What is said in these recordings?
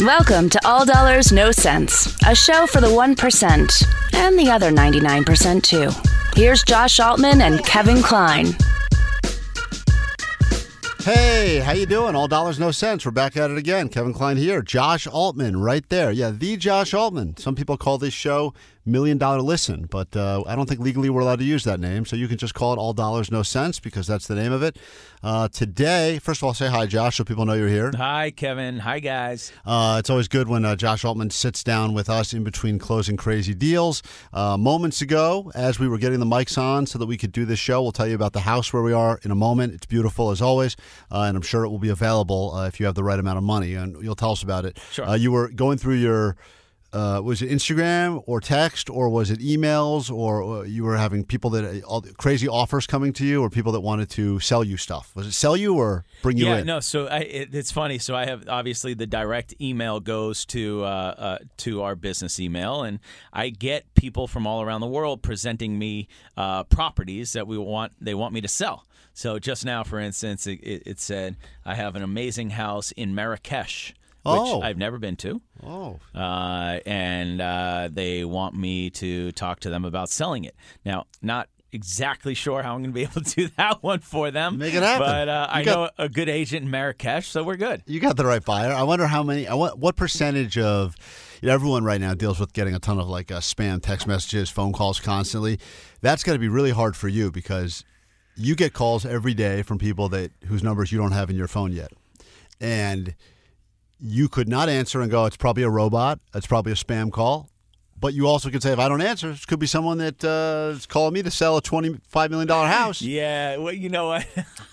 Welcome to All Dollars No Sense, a show for the 1% and the other 99% too. Here's Josh Altman and Kevin Klein. Hey, how you doing? All Dollars No Sense. We're back at it again. Kevin Klein here. Josh Altman right there. Yeah, the Josh Altman. Some people call this show $1 Million Listen, but I don't think legally we're allowed to use that name, so you can just call it All Dollars No Sense because that's the name of it. Today, first of all, say hi, Josh, so people know you're here. Hi, Kevin. Hi, guys. It's always good when Josh Altman sits down with us in between closing crazy deals. Moments ago, as we were getting the mics on so that we could do this show, we'll tell you about the house where we are in a moment. It's beautiful, as always. And I'm sure it will be available if you have the right amount of money, and you'll tell us about it. Sure. You were going through your, was it Instagram or text, or was it emails, or you were having people that, all crazy offers coming to you, or people that wanted to sell you stuff? Was it sell you or bring you in? Yeah, no, so it's funny. So I have, obviously, the direct email goes to our business email, and I get people from all around the world presenting me properties that they want me to sell. So just now, for instance, it said, I have an amazing house in Marrakesh, which I've never been to. Oh. And they want me to talk to them about selling it. Now, not exactly sure how I'm going to be able to do that one for them. Make it happen. But I know a good agent in Marrakesh, so we're good. You got the right buyer. I wonder how many, what percentage of, you know, everyone right now deals with getting a ton of like spam text messages, phone calls constantly. That's going to be really hard for you because you get calls every day from people whose numbers you don't have in your phone yet. And you could not answer and go, it's probably a robot, it's probably a spam call. But you also could say, if I don't answer, it could be someone that is calling me to sell a $25 million house. Yeah, well, you know what?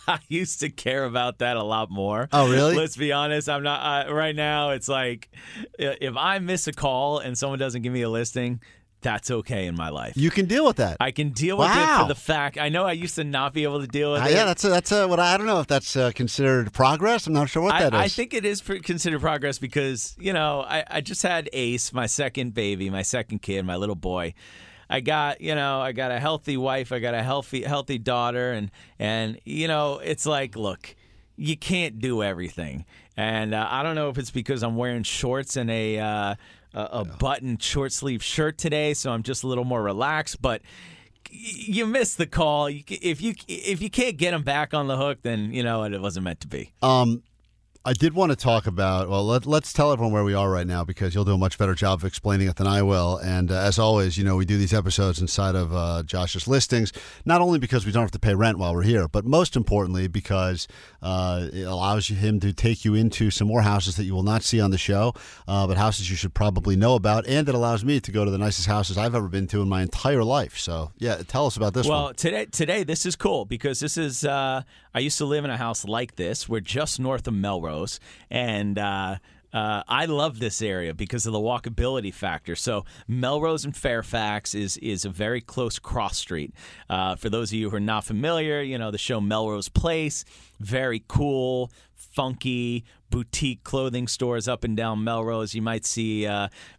I used to care about that a lot more. Oh, really? Let's be honest. I'm not. Right now, it's like, if I miss a call and someone doesn't give me a listing, that's okay in my life. You can deal with that. I can deal with it for the fact. I know I used to not be able to deal with it. Yeah, that's what I don't know if that's considered progress. I'm not sure what that is. I think it is considered progress because, you know, I just had Ace, my second baby, my second kid, my little boy. I got a healthy wife. I got a healthy daughter, and you know, it's like, look, you can't do everything. And I don't know if it's because I'm wearing shorts and a button short sleeve shirt today, so I'm just a little more relaxed. But you missed the call. If you can't get them back on the hook, then you know it wasn't meant to be. I did want to talk about. Well, let's tell everyone where we are right now because you'll do a much better job of explaining it than I will. And as always, you know, we do these episodes inside of Josh's listings, not only because we don't have to pay rent while we're here, but most importantly because it allows him to take you into some more houses that you will not see on the show, but houses you should probably know about. And it allows me to go to the nicest houses I've ever been to in my entire life. So yeah, tell us about this one. Well, today this is cool because this is I used to live in a house like this. We're just north of Melrose. And I love this area because of the walkability factor. So Melrose and Fairfax is a very close cross street. For those of you who are not familiar, you know, the show Melrose Place, very cool, funky boutique clothing stores up and down Melrose. You might see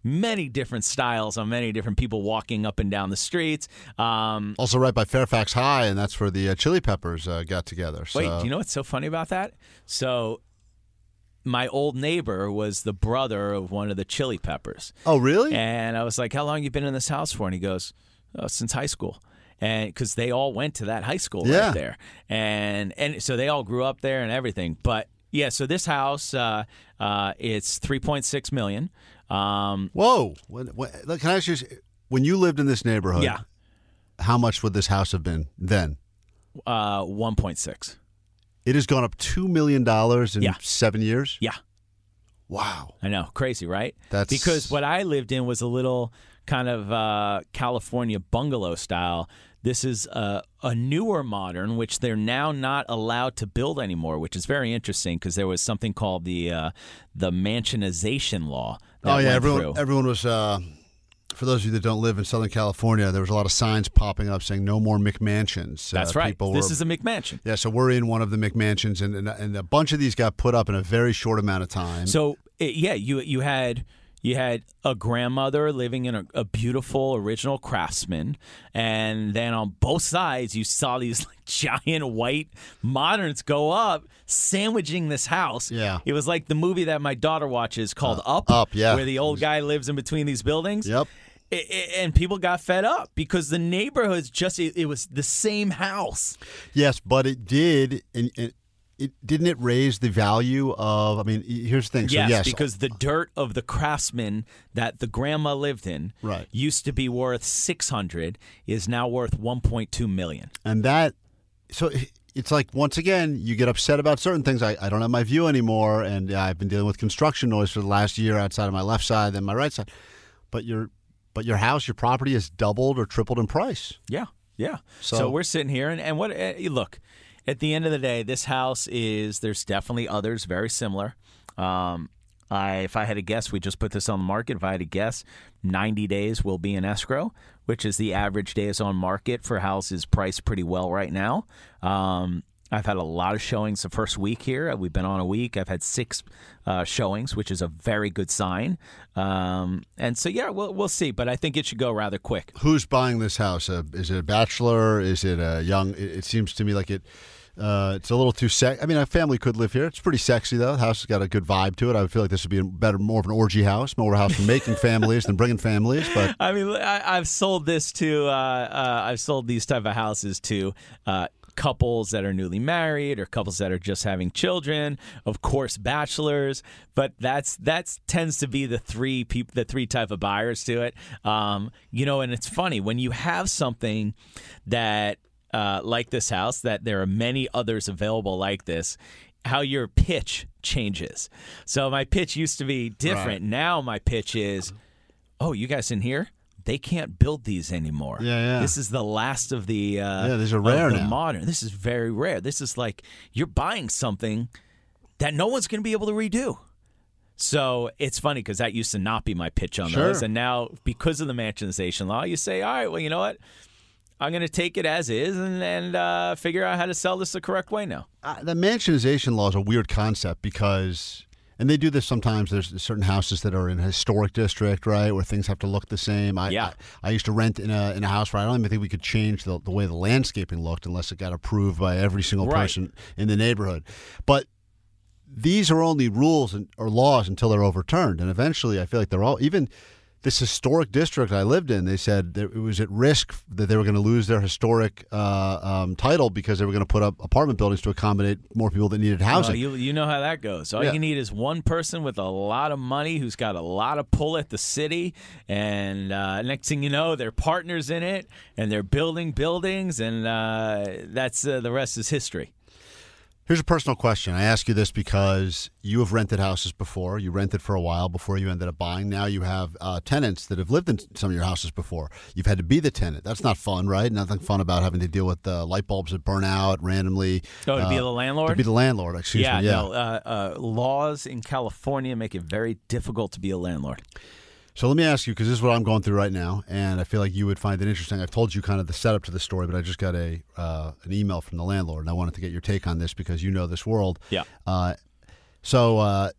many different styles on many different people walking up and down the streets. Also right by Fairfax High, and that's where the Chili Peppers got together. So. Wait, do you know what's so funny about that? So my old neighbor was the brother of one of the Chili Peppers. Oh, really? And I was like, how long you been in this house for? And he goes, since high school. And because they all went to that high school right there. And so they all grew up there and everything. But, yeah, so this house, it's $3.6 million. Whoa. What, can I ask you, when you lived in this neighborhood, how much would this house have been then? 1.6. It has gone up $2 million in 7 years? Yeah. Wow. I know. Crazy, right? Because what I lived in was a little kind of California bungalow style. This is a newer modern, which they're now not allowed to build anymore, which is very interesting because there was something called the mansionization law. Oh, yeah. Everyone was... For those of you that don't live in Southern California, there was a lot of signs popping up saying no more McMansions. That's right. This is a McMansion. Yeah, so we're in one of the McMansions, and a bunch of these got put up in a very short amount of time. So, yeah, you had You had a grandmother living in a beautiful original Craftsman, and then on both sides you saw these like giant white moderns go up, sandwiching this house. Yeah, it was like the movie that my daughter watches called Up. Up, yeah, where the old guy lives in between these buildings. Yep. And people got fed up because the neighborhoods just, it was the same house. Yes, but it did, and it didn't it raise the value of, I mean, here's the thing. So yes, because the dirt of the Craftsman that the grandma lived in used to be worth $600, is now worth $1.2 million. And that, so it's like, once again, you get upset about certain things. I don't have my view anymore, and I've been dealing with construction noise for the last year outside of my left side and my right side. But you're... But your house, your property has doubled or tripled in price. Yeah, yeah. So we're sitting here, and what? Look, at the end of the day, this house is, there's definitely others very similar. If I had to guess, we just put this on the market. If I had to guess, 90 days will be in escrow, which is the average days on market for houses priced pretty well right now. I've had a lot of showings the first week here. We've been on a week. I've had 6 showings, which is a very good sign. And so, yeah, we'll see. But I think it should go rather quick. Who's buying this house? Is it a bachelor? Is it a young? It seems to me like it. It's a little too sexy. I mean, a family could live here. It's pretty sexy, though. The house has got a good vibe to it. I would feel like this would be more of an orgy house, more of a house for making families than bringing families. But I mean, I've sold this to. I've sold these type of houses to. Couples that are newly married or couples that are just having children, of course bachelors, but that's tends to be the three type of buyers to it. And it's funny when you have something that like this house, that there are many others available like this, how your pitch changes. So my pitch used to be different. Right. Now my pitch is, oh, you guys in here? They can't build these anymore. Yeah, yeah. This is the last of the these are rare now. Modern. This is very rare. This is like you're buying something that no one's going to be able to redo. So it's funny because that used to not be my pitch on those. And now because of the mansionization law, you say, all right, well, you know what? I'm going to take it as is and figure out how to sell this the correct way now. The mansionization law is a weird concept because... And they do this sometimes. There's certain houses that are in a historic district, right, where things have to look the same. I used to rent in a house where I don't even think we could change the way the landscaping looked unless it got approved by every single person in the neighborhood. But these are only rules or laws until they're overturned. And eventually I feel like they're all – even this historic district I lived in, they said it was at risk that they were going to lose their historic title because they were going to put up apartment buildings to accommodate more people that needed housing. You know how that goes. All you need is one person with a lot of money who's got a lot of pull at the city, and next thing you know, they're partners in it, and they're building buildings, and that's the rest is history. Here's a personal question. I ask you this because you have rented houses before. You rented for a while before you ended up buying. Now you have tenants that have lived in some of your houses before. You've had to be the tenant. That's not fun, right? Nothing fun about having to deal with the light bulbs that burn out randomly. Oh, to be the landlord? To be the landlord, excuse me. Yeah, no. Laws in California make it very difficult to be a landlord. So let me ask you, because this is what I'm going through right now, and I feel like you would find it interesting. I've told you kind of the setup to the story, but I just got an email from the landlord, and I wanted to get your take on this because you know this world. Yeah. So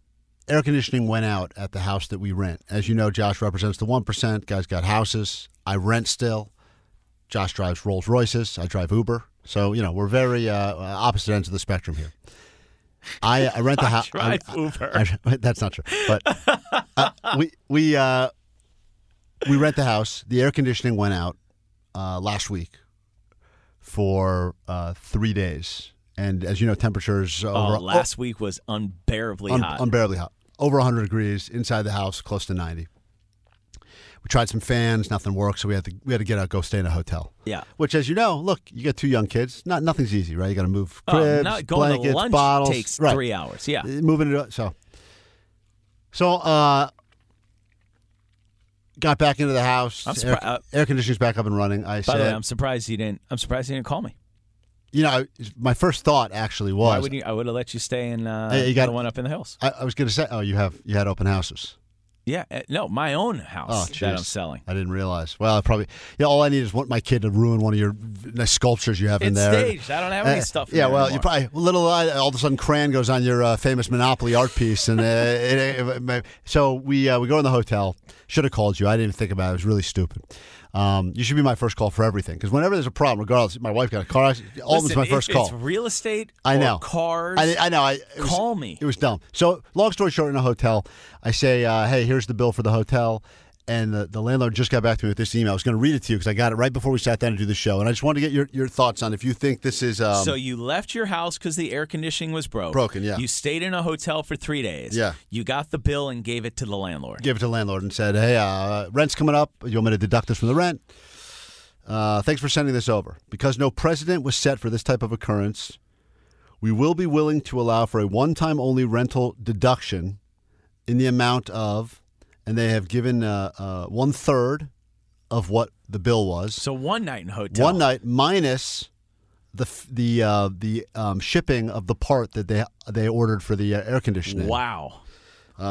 air conditioning went out at the house that we rent. As you know, Josh represents the 1%. Guy's got houses. I rent still. Josh drives Rolls Royces. I drive Uber. So, we're very opposite ends of the spectrum here. I rent the house. I drive Uber. That's not true. But we rent the house. The air conditioning went out last week for 3 days, and as you know, temperatures last week was unbearably hot. Unbearably hot, over 100 degrees inside the house, close to 90. We tried some fans, nothing worked, so we had to get out, go stay in a hotel. Yeah. Which, as you know, look, you got 2 young kids. Nothing's easy, right? You got to move cribs, blankets, lunch bottles. Takes 3 hours. Yeah. Moving it so got back into the house. Air conditioning's back up and running. By the way, I'm surprised you didn't call me. My first thought actually was I would have let you stay in the one up in the hills. I was going to say, you had open houses. Yeah, no, my own house that I'm selling. I didn't realize. Well, I probably, all I need is my kid to ruin one of your nice sculptures you have in there. It's staged. I don't have any stuff. Yeah, well, anymore. You probably all of a sudden Cran goes on your famous Monopoly art piece, and so we go in the hotel. Should have called you. I didn't even think about it. It was really stupid. You should be my first call for everything, because whenever there's a problem, regardless, my wife got a car accident. Altman's my first call. It's real estate. I know. Cars. I know. Call me. It was dumb. So, long story short, in a hotel, I say, "Hey, here's the bill for the hotel," and the landlord just got back to me with this email. I was going to read it to you because I got it right before we sat down to do the show, and I just wanted to get your thoughts on if you think this is. So you left your house because the air conditioning was broken. Yeah. You stayed in a hotel for 3 days. Yeah. You got the bill and gave it to the landlord. Gave it to the landlord and said, "Hey, rent's coming up. You want me to deduct this from the rent? Thanks for sending this over. Because no precedent was set for this type of occurrence, we will be willing to allow for a one-time only rental deduction in the amount of," and they have given 1/3 of what the bill was. So one night in hotel. One night minus the shipping of the part that they ordered for the air conditioning. Wow.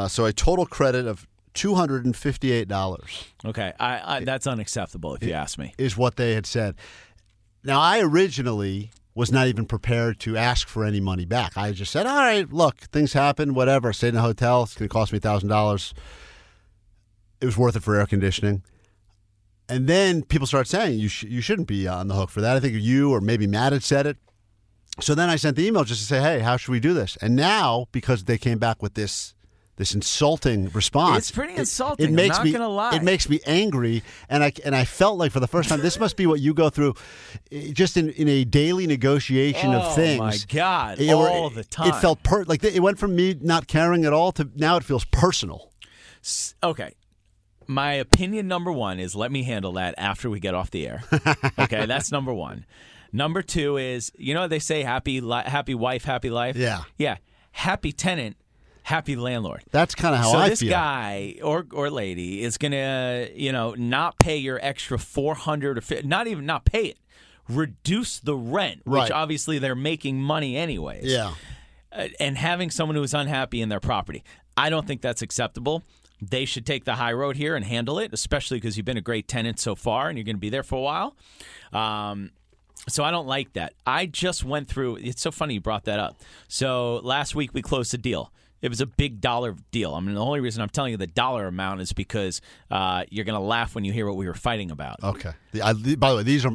So a total credit of $258. Okay, that's unacceptable if you ask me. Is what they had said. Now, I originally was not even prepared to ask for any money back. I just said, all right, look, things happen, whatever. Stayed in a hotel. It's going to cost me $1,000. It was worth it for air conditioning. And then people start saying, you shouldn't be on the hook for that. I think you or maybe Matt had said it. So then I sent the email just to say, hey, how should we do this? And now, because they came back with this insulting response. It's pretty insulting. It makes I'm not going to lie. It makes me angry, and I felt like for the first time, this must be what you go through just in a daily negotiation of things. Oh, my God, all the time. It felt like it went from me not caring at all to now it feels personal. Okay. My opinion number one is let me handle that after we get off the air. Okay, that's number one. Number two is, they say happy wife, happy life? Yeah. Yeah, happy tenant, happy landlord. That's kind of how I feel. So this guy or lady is going to, not pay your extra $400 or $50, not even not pay it. Reduce the rent, right, which obviously they're making money anyways. Yeah. And having someone who is unhappy in their property. I don't think that's acceptable. They should take the high road here and handle it, especially because you've been a great tenant so far and you're going to be there for a while. So I don't like that. I just went through – it's so funny you brought that up. So last week we closed a deal. It was a big dollar deal. I mean, the only reason I'm telling you the dollar amount is because you're going to laugh when you hear what we were fighting about. Okay. By the way, these are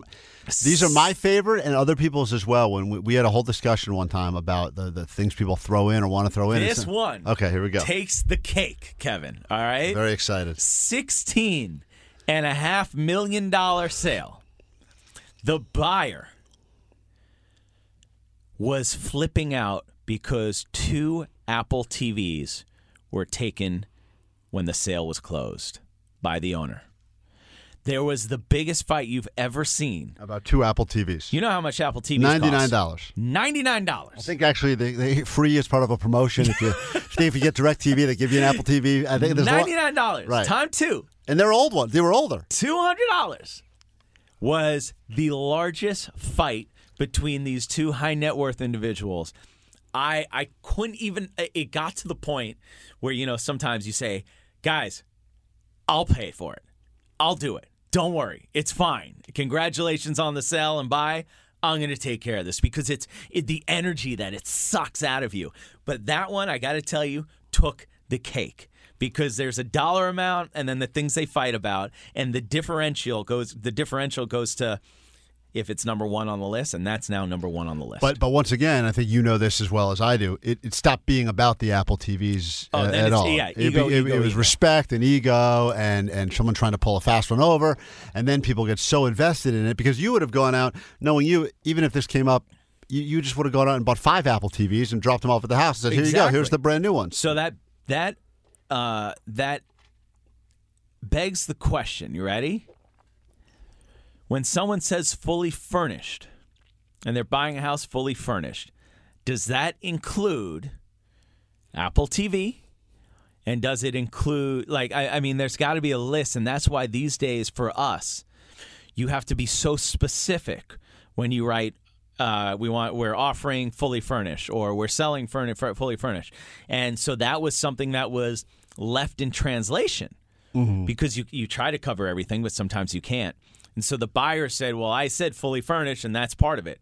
my favorite and other people's as well. When we had a whole discussion one time about the things people throw in or want to throw in. This one. Okay, here we go. Takes the cake, Kevin. All right? Very excited. $16.5 million sale. The buyer was flipping out because two Apple TVs were taken when the sale was closed by the owner. There was the biggest fight you've ever seen. About two Apple TVs. You know how much Apple TVs cost? $99. I think actually they free is part of a promotion. If you get DirecTV, they give you an Apple TV. I think there's $99. Right. Time two. And they're old ones. They were older. $200 was the largest fight between these two high net worth individuals. I couldn't even – it got to the point where, sometimes you say, guys, I'll pay for it. I'll do it. Don't worry. It's fine. Congratulations on the sale and buy. I'm going to take care of this because it's the energy that it sucks out of you. But that one, I got to tell you, took the cake because there's a dollar amount and then the things they fight about, and the differential goes to – if it's number one on the list, and that's now number one on the list. But once again, I think you know this as well as I do. It stopped being about the Apple TVs at all. Yeah, it was respect and ego and someone trying to pull a fast one over, and then people get so invested in it because you would have gone out knowing you, even if this came up, you just would have gone out and bought five Apple TVs and dropped them off at the house and said, here you go, here's the brand new one. So that begs the question. You ready? When someone says fully furnished and they're buying a house fully furnished, does that include Apple TV? And does it include, there's got to be a list. And that's why these days for us, you have to be so specific when you write we're offering fully furnished, or we're selling fully furnished. And so that was something that was left in translation, mm-hmm. because you try to cover everything, but sometimes you can't. And so the buyer said, well, I said fully furnished, and that's part of it.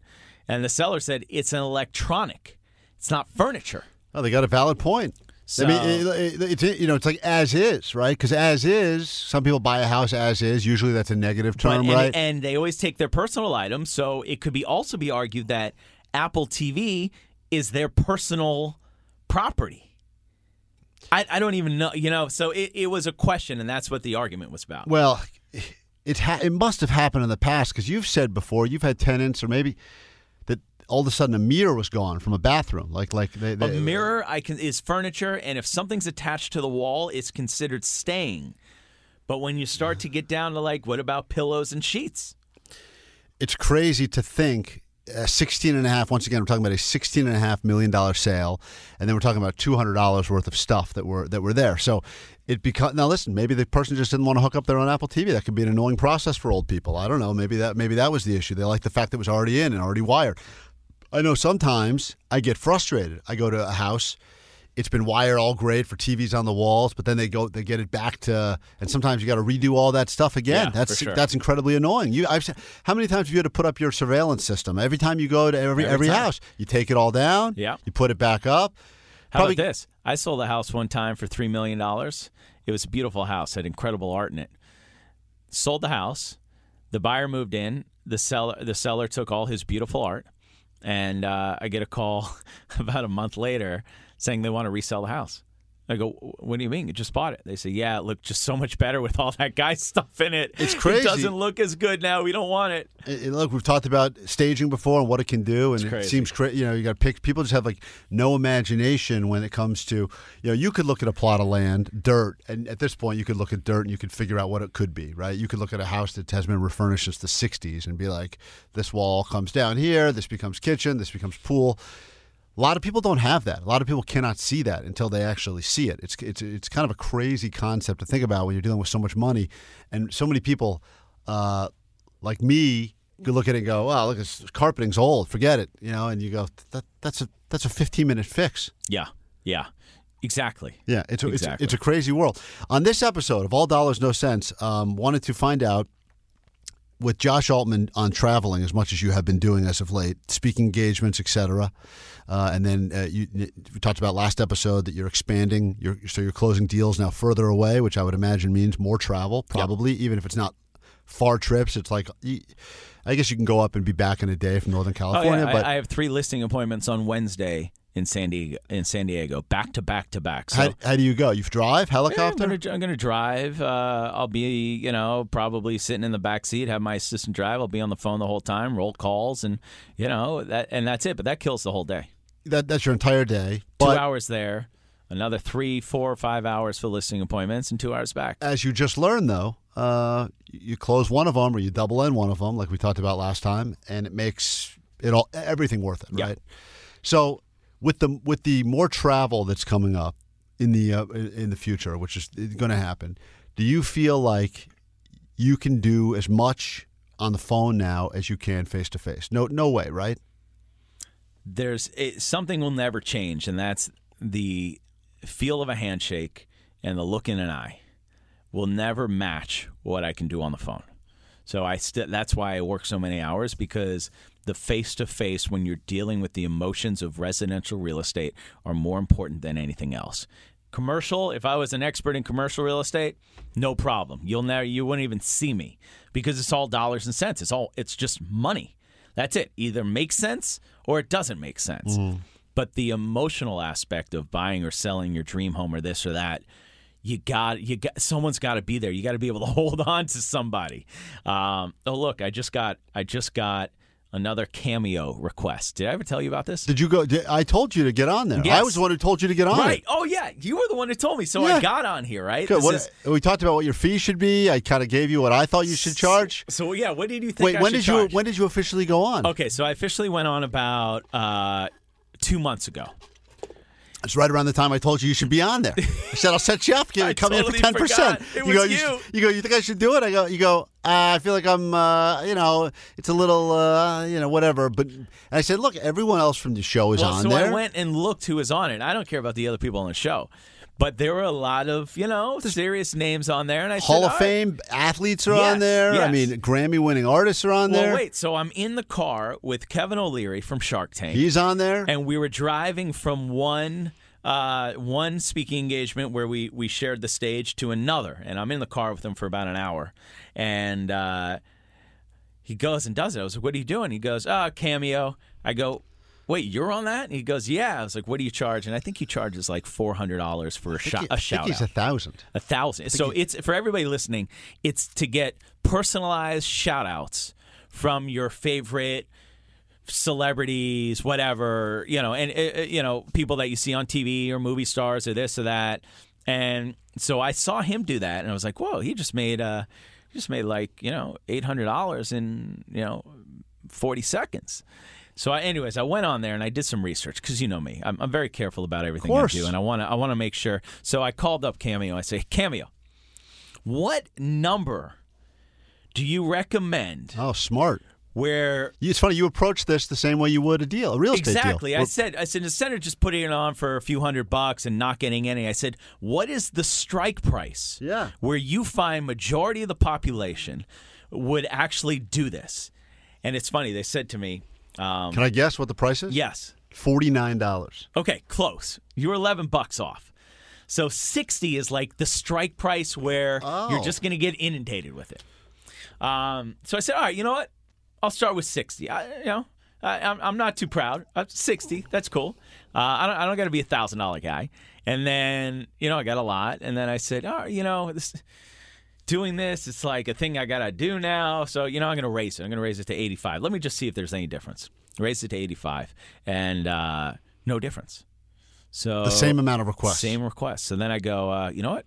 And the seller said, it's an electronic. It's not furniture. Oh, they got a valid point. So, I mean, it's like as is, right? Because as is, some people buy a house as is. Usually that's a negative term, right? And they always take their personal items. So it could be also be argued that Apple TV is their personal property. I don't even know, so it was a question, and that's what the argument was about. Well, it must have happened in the past, because you've said before, you've had tenants or maybe that all of a sudden a mirror was gone from a bathroom. A mirror is furniture, and if something's attached to the wall, it's considered staying. But when you start to get down to what about pillows and sheets? It's crazy to think. 16.5, once again, we're talking about a $16.5 million sale, and then we're talking about $200 worth of stuff that were there. So now listen, maybe the person just didn't want to hook up their own Apple TV. That could be an annoying process for old people. I don't know. Maybe that was the issue. They liked the fact that it was already in and already wired. I know sometimes I get frustrated. I go to a house, it's been wired all great for TVs on the walls, but then they get it back to, and sometimes you got to redo all that stuff again. Yeah, that's sure. That's incredibly annoying. How many times have you had to put up your surveillance system? Every time you go to every house, you take it all down. Yeah. You put it back up. How about this? I sold a house one time for $3 million. It was a beautiful house, had incredible art in it. Sold the house. The buyer moved in. The seller took all his beautiful art, and I get a call about a month later saying they want to resell the house. I go, what do you mean? You just bought it. They say, yeah, it looked just so much better with all that guy's stuff in it. It's crazy. It doesn't look as good now. We don't want it. Look, we've talked about staging before and what it can do, and it seems crazy. You got to pick. People just have no imagination when it comes to, you could look at a plot of land, dirt, and at this point, you could look at dirt and you could figure out what it could be, right? You could look at a house that has been refurnished since the 60s and be like, this wall comes down here, this becomes kitchen, this becomes pool. A lot of people don't have that. A lot of people cannot see that until they actually see it. It's kind of a crazy concept to think about when you're dealing with so much money. And so many people like me could look at it and go, wow, look, this carpeting's old. Forget it. And you go, that's a 15-minute fix. Yeah. Yeah. Exactly. Yeah. It's a crazy world. On this episode of All Dollars No Sense, wanted to find out, with Josh Altman on traveling as much as you have been doing as of late, speaking engagements, et cetera, and then we talked about last episode that you're expanding, so you're closing deals now further away, which I would imagine means more travel, probably, yep. Even if it's not far trips. It's I guess you can go up and be back in a day from Northern California. Oh, yeah. But I have 3 listing appointments on Wednesday in San Diego, back to back to back. So, how do you go? You drive, helicopter? Yeah, I'm going to drive. I'll be, probably sitting in the back seat, have my assistant drive. I'll be on the phone the whole time, roll calls, and, and that's it. But that kills the whole day. That's your entire day. 2 hours there, another 3, 4, 5 hours for listing appointments, and 2 hours back. As you just learned, though, you close one of them or you double end one of them, like we talked about last time, and it makes everything worth it, right? Yep. So, with the more travel that's coming up in the future, which is going to happen, do you feel like you can do as much on the phone now as you can face to face? No way, right? Something will never change, and that's the feel of a handshake and the look in an eye will never match what I can do on the phone. So that's why I work so many hours, because the face-to-face, when you're dealing with the emotions of residential real estate, are more important than anything else. Commercial, if I was an expert in commercial real estate, no problem. You wouldn't even see me, because it's all dollars and cents. It's just money. That's it. Either makes sense or it doesn't make sense. Mm. But the emotional aspect of buying or selling your dream home or this or that, someone's got to be there. You got to be able to hold on to somebody. Look, I just got another Cameo request. Did I ever tell you about this? Did you go? I told you to get on there. Yes. I was the one who told you to get on. Right. Oh, yeah. You were the one who told me. So yeah. I got on here, right? We talked about what your fee should be. I kind of gave you what I thought you should charge. So yeah, what did you think charge? When did you officially go on? Okay, so I officially went on about 2 months ago. It's right around the time I told you you should be on there. I said, I'll set you up. You know, come totally in for 10%. Forgot. It was you. You go, you think I should do it? I go, you go, I feel like I'm, you know, it's a little, you know, whatever. But and I said, look, everyone else from the show is on there. So I went and looked who was on it. I don't care about the other people on the show. But there were a lot of, you know, serious names on there. And I Hall said, of Fame athletes are on there. Yes. I mean, Grammy-winning artists are on there. Well, wait. So I'm in the car with Kevin O'Leary from Shark Tank. He's on there. And we were driving from one speaking engagement where we shared the stage to another. And I'm in the car with him for about an hour. And he goes and does it. I was like, what are you doing? He goes, Cameo. I go, wait, you're on that? And he goes, yeah. I was like, what do you charge? And I think he charges like $400 for a shout-out. I think he's $1,000. So it's for everybody listening, it's to get personalized shout-outs from your favorite celebrities, whatever, you know, and, you know, people that you see on TV or movie stars or this or that. And so I saw him do that, and I was like, whoa, he just made like, you know, $800 in, you know, 40 seconds. So, I went on there and I did some research because you know me. I'm very careful about everything I do, and I want to make sure. So I called up Cameo. I say, Cameo, what number do you recommend? Oh, smart. Where it's funny you approach this the same way you would a deal, a real estate deal. Exactly. I said instead of just putting it on for a few $100 and not getting any, I said, what is the strike price? Yeah. Where you find majority of the population would actually do this, and it's funny. They said to me. Can I guess what the price is? Yes. $49. Okay, close. You're $11 off. So $60 is like the strike price where you're just going to get inundated with it. So I said, all right, you know what? I'll start with $60. I'm not too proud. $60, that's cool. I don't got to be a $1,000 guy. And then, you know, I got a lot. And then I said, all right, you know, doing this, it's like a thing I got to do now. So, you know, I'm going to raise it. I'm going to raise it to 85. Let me just see if there's any difference. Raise it to 85. And no difference. So the same amount of requests. Same requests. So then I go, you know what?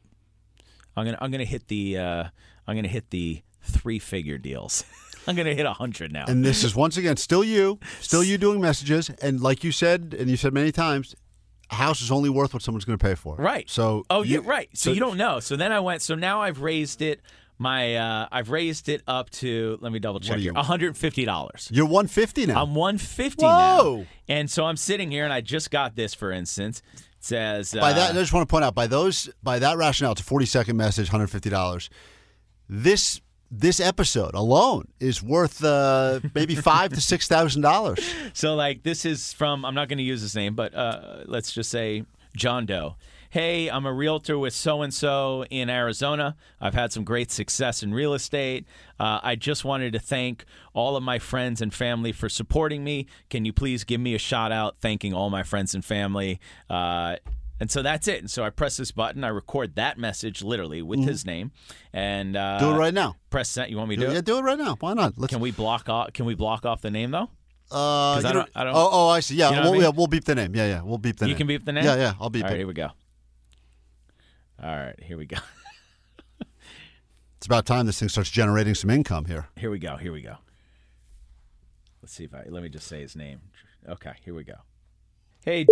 I'm going to hit the three-figure deals. I'm going to hit 100 now. And this is once again still you doing messages, and like you said, and you said many times, a house is only worth what someone's going to pay for. Right. So you're right. So you don't know. So then I went. So now I've raised it. I've raised it up to, let me double check here, $150. You're $150 now. I'm $150 now. Whoa. And so I'm sitting here, and I just got this, for instance. It says by that. I just want to point out by that rationale, it's a 40-second message, $150. This episode alone is worth maybe $5,000 to $6,000. So, like, this is from, I'm not going to use his name, but let's just say John Doe. Hey, I'm a realtor with so-and-so in Arizona. I've had some great success in real estate. I just wanted to thank all of my friends and family for supporting me. Can you please give me a shout-out thanking all my friends and family? And so that's it. And so I press this button. I record that message literally with his name. And do it right now. Press send. You want me to do it? Yeah, do it right now. Why not? Can we block off the name though? Because I don't. Oh, I see. Yeah, you know we'll beep the name. Yeah. We'll beep the name. You can beep the name. Yeah. I'll beep it. All right, here we go. All right, here we go. It's about time this thing starts generating some income here. Here we go. Let's see if let me just say his name. Okay, here we go. Hey.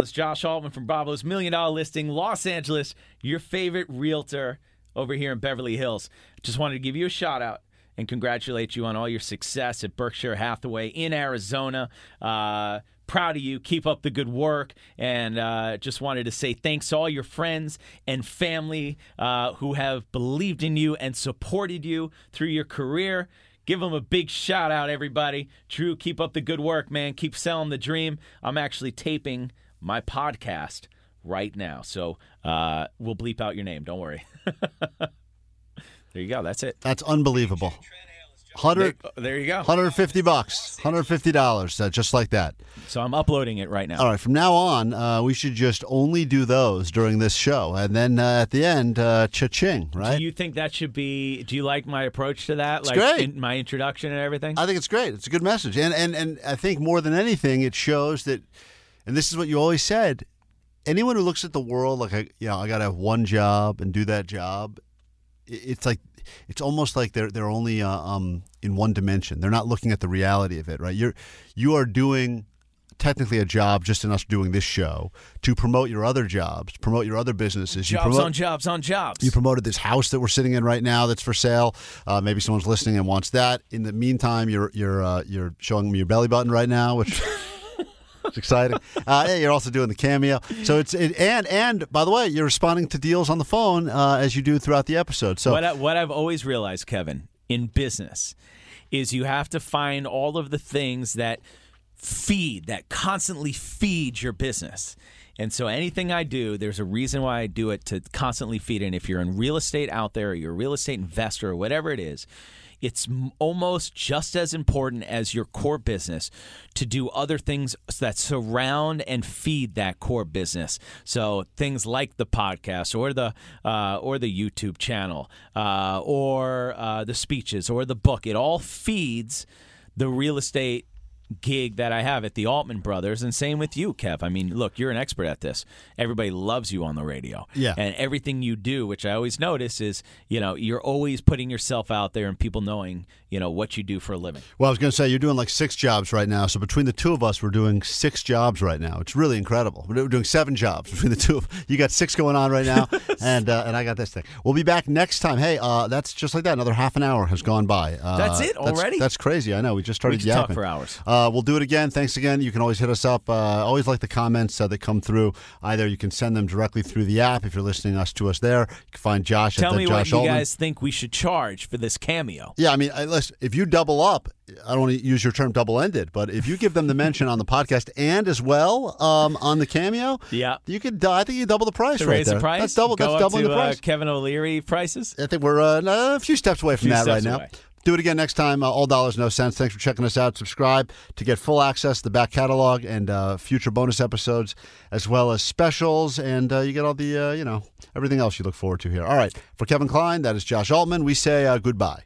It's Josh Altman from Bravo's $1 Million Listing, Los Angeles, your favorite realtor over here in Beverly Hills. Just wanted to give you a shout out and congratulate you on all your success at Berkshire Hathaway in Arizona. Proud of you. Keep up the good work. And just wanted to say thanks to all your friends and family who have believed in you and supported you through your career. Give them a big shout out, everybody. Drew, keep up the good work, man. Keep selling the dream. I'm actually taping my podcast right now. So we'll bleep out your name. Don't worry. There you go. That's it. That's unbelievable. There you go. $150. $150. Just like that. So I'm uploading it right now. All right. From now on, we should just only do those during this show. And then at the end, cha-ching, right? Do you think that should be, do you like my approach to that? It's like great. My introduction and everything? I think it's great. It's a good message. And I think more than anything, it shows that, and this is what you always said, anyone who looks at the world like, you know, I got to have one job and do that job, it's like, it's almost like they're only in one dimension. They're not looking at the reality of it, right? You are doing technically a job just in us doing this show, to promote your other jobs, promote your other businesses. You promoted this house that we're sitting in right now that's for sale. Maybe someone's listening and wants that. In the meantime, you're showing me your belly button right now, which is exciting. You're also doing the cameo. So and by the way, you're responding to deals on the phone as you do throughout the episode. So what I've always realized, Kevin, in business is you have to find all of the things that constantly feed your business. And so anything I do, there's a reason why I do it, to constantly feed it. And if you're in real estate out there, or you're a real estate investor or whatever it is, it's almost just as important as your core business to do other things that surround and feed that core business. So things like the podcast or the YouTube channel or the speeches or the book. It all feeds the real estate gig that I have at the Altman Brothers, and same with you, Kev. I mean, look, you're an expert at this. Everybody loves you on the radio. Yeah. And everything you do, which I always notice, is, you know, you're always putting yourself out there and people knowing, you know, what you do for a living. Well, I was going to say, you're doing like 6 jobs right now. So between the two of us, we're doing 6 jobs right now. It's really incredible. We're doing 7 jobs between the two of us. You got 6 going on right now, and I got this thing. We'll be back next time. Hey, that's just like that. Another half an hour has gone by. That's it already? That's crazy. I know. We just started yapping. We could talk for hours. We'll do it again. Thanks again. You can always hit us up. I always like the comments that come through. Either you can send them directly through the app if you're listening to us there. You can find Josh at Josh Altman. Tell me what you guys think we should charge for this cameo. Yeah, I mean, listen, if you double up, I don't want to use your term double-ended, but if you give them the mention on the podcast and as well on the cameo, yeah, you could. I think you double the price to right raise there. The price, that's double. Go that's doubling the price. Kevin O'Leary prices. I think we're a few steps away from that right now. Do it again next time. All Dollars, No Sense. Thanks for checking us out. Subscribe to get full access to the back catalog and future bonus episodes, as well as specials. And you get all the, everything else you look forward to here. All right. For Kevin Klein, that is Josh Altman. We say goodbye.